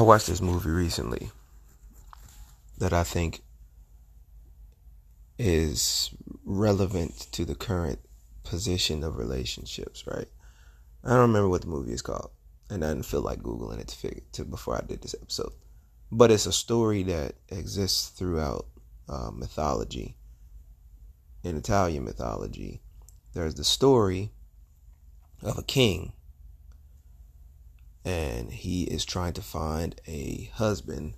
I watched this movie recently that I think is relevant to the current position of relationships, right? I don't remember what the movie is called, and I didn't feel like Googling it to before I did this episode. But it's a story that exists throughout mythology. In Italian mythology, there's the story of a king, and he is trying to find a husband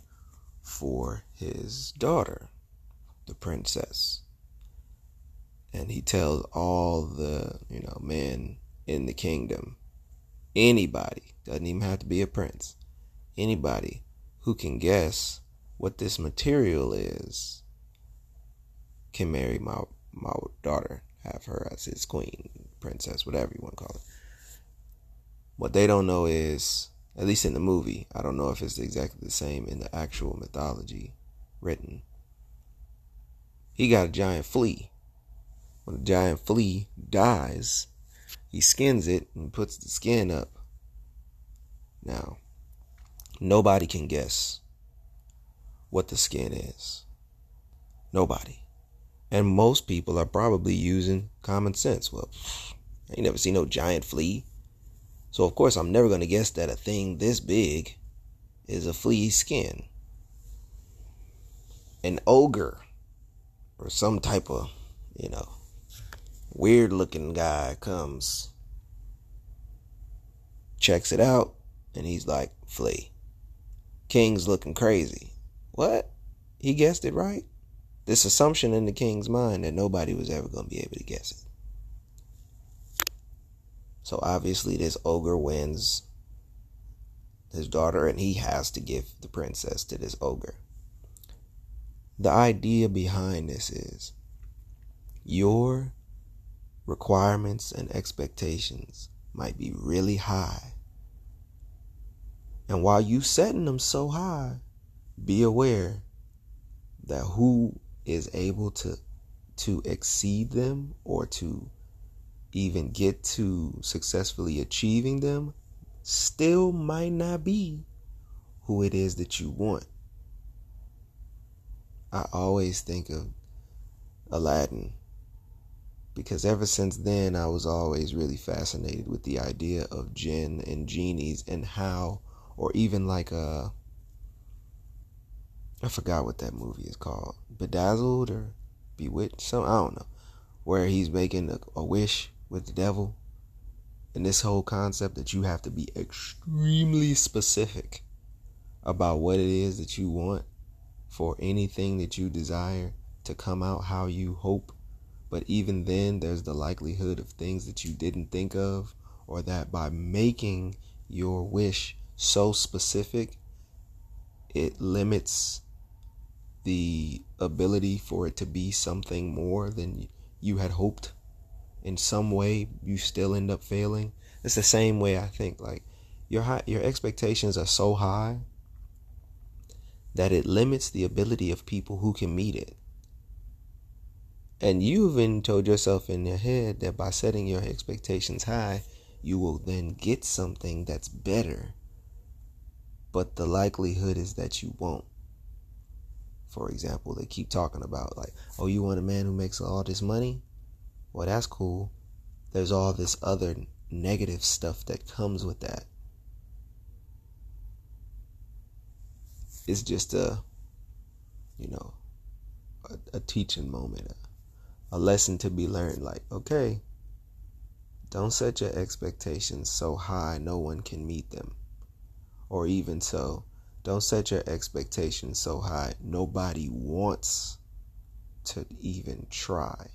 for his daughter, the princess. And he tells all the, men in the kingdom, anybody, doesn't even have to be a prince, anybody who can guess what this material is can marry my daughter, have her as his queen, princess, whatever you want to call it. What they don't know is, at least in the movie, I don't know if it's exactly the same in the actual mythology written, he got a giant flea. When a giant flea dies, he skins it and puts the skin up. Now, nobody can guess what the skin is. Nobody. And most people are probably using common sense. Well, I ain't never seen no giant flea, so of course I'm never going to guess that a thing this big is a flea's skin. An ogre or some type of, weird looking guy comes, checks it out, and he's like, flea. King's looking crazy. What? He guessed it right? This assumption in the king's mind that nobody was ever going to be able to guess it. So obviously this ogre wins his daughter, and he has to give the princess to this ogre. The idea behind this is your requirements and expectations might be really high. And while you setting them so high, be aware that who is able to exceed them or to even get to successfully achieving them still might not be who it is that you want. I always think of Aladdin, because ever since then I was always really fascinated with the idea of Jinn and genies and how, or even like I forgot what that movie is called, Bedazzled or Bewitched, some, I don't know, where he's making a wish with the devil, and this whole concept that you have to be extremely specific about what it is that you want for anything that you desire to come out how you hope. But even then, there's the likelihood of things that you didn't think of, or that by making your wish so specific, it limits the ability for it to be something more than you had hoped. In some way, you still end up failing. It's the same way I think. Like your expectations are so high that it limits the ability of people who can meet it. And you even told yourself in your head that by setting your expectations high, you will then get something that's better. But the likelihood is that you won't. For example, they keep talking about like, oh, you want a man who makes all this money? Well, that's cool. There's all this other negative stuff that comes with that. It's just a teaching moment. A lesson to be learned, like, okay, don't set your expectations so high no one can meet them. Or even so, don't set your expectations so high nobody wants to even try.